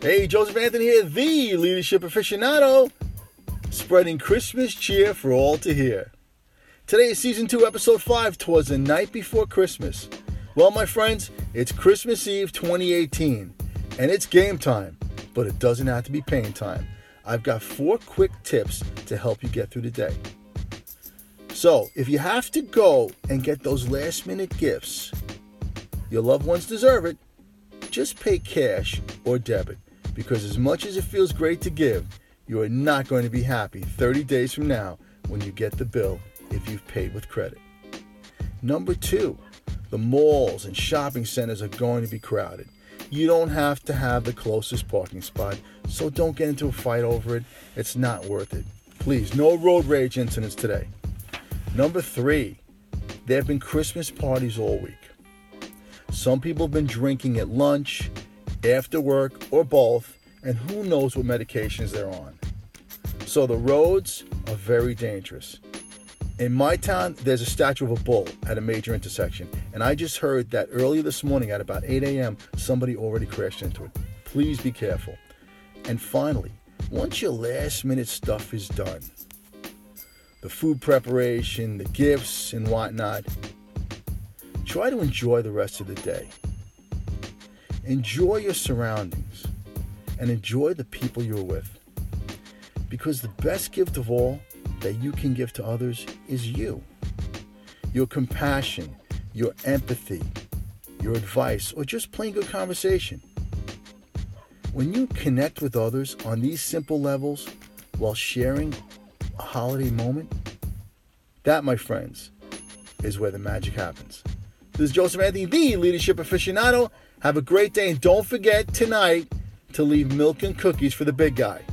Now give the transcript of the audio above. Hey, Joseph Anthony here, the leadership aficionado, spreading Christmas cheer for all to hear. Today is Season 2, Episode 5, Twas the Night Before Christmas. Well, my friends, it's Christmas Eve 2018, and it's game time, but it doesn't have to be pain time. I've got 4 quick tips to help you get through the day. So, if you have to go and get those last-minute gifts, your loved ones deserve it, just pay cash or debit, because as much as it feels great to give, you are not going to be happy 30 days from now when you get the bill if you've paid with credit. Number 2, the malls and shopping centers are going to be crowded. You don't have to have the closest parking spot, so don't get into a fight over it. It's not worth it. Please, no road rage incidents today. Number 3, there have been Christmas parties all week. Some people have been drinking at lunch, after work, or both, and who knows what medications they're on. So the roads are very dangerous. In my town, there's a statue of a bull at a major intersection, and I just heard that earlier this morning at about 8 a.m., somebody already crashed into it. Please be careful. And finally, once your last-minute stuff is done, the food preparation, the gifts, and whatnot, try to enjoy the rest of the day. Enjoy your surroundings and enjoy the people you're with. Because the best gift of all that you can give to others is you. Your compassion, your empathy, your advice, or just plain good conversation. When you connect with others on these simple levels while sharing a holiday moment, that, my friends, is where the magic happens. This is Joseph Anthony, the leadership aficionado. Have a great day, and don't forget tonight to leave milk and cookies for the big guy.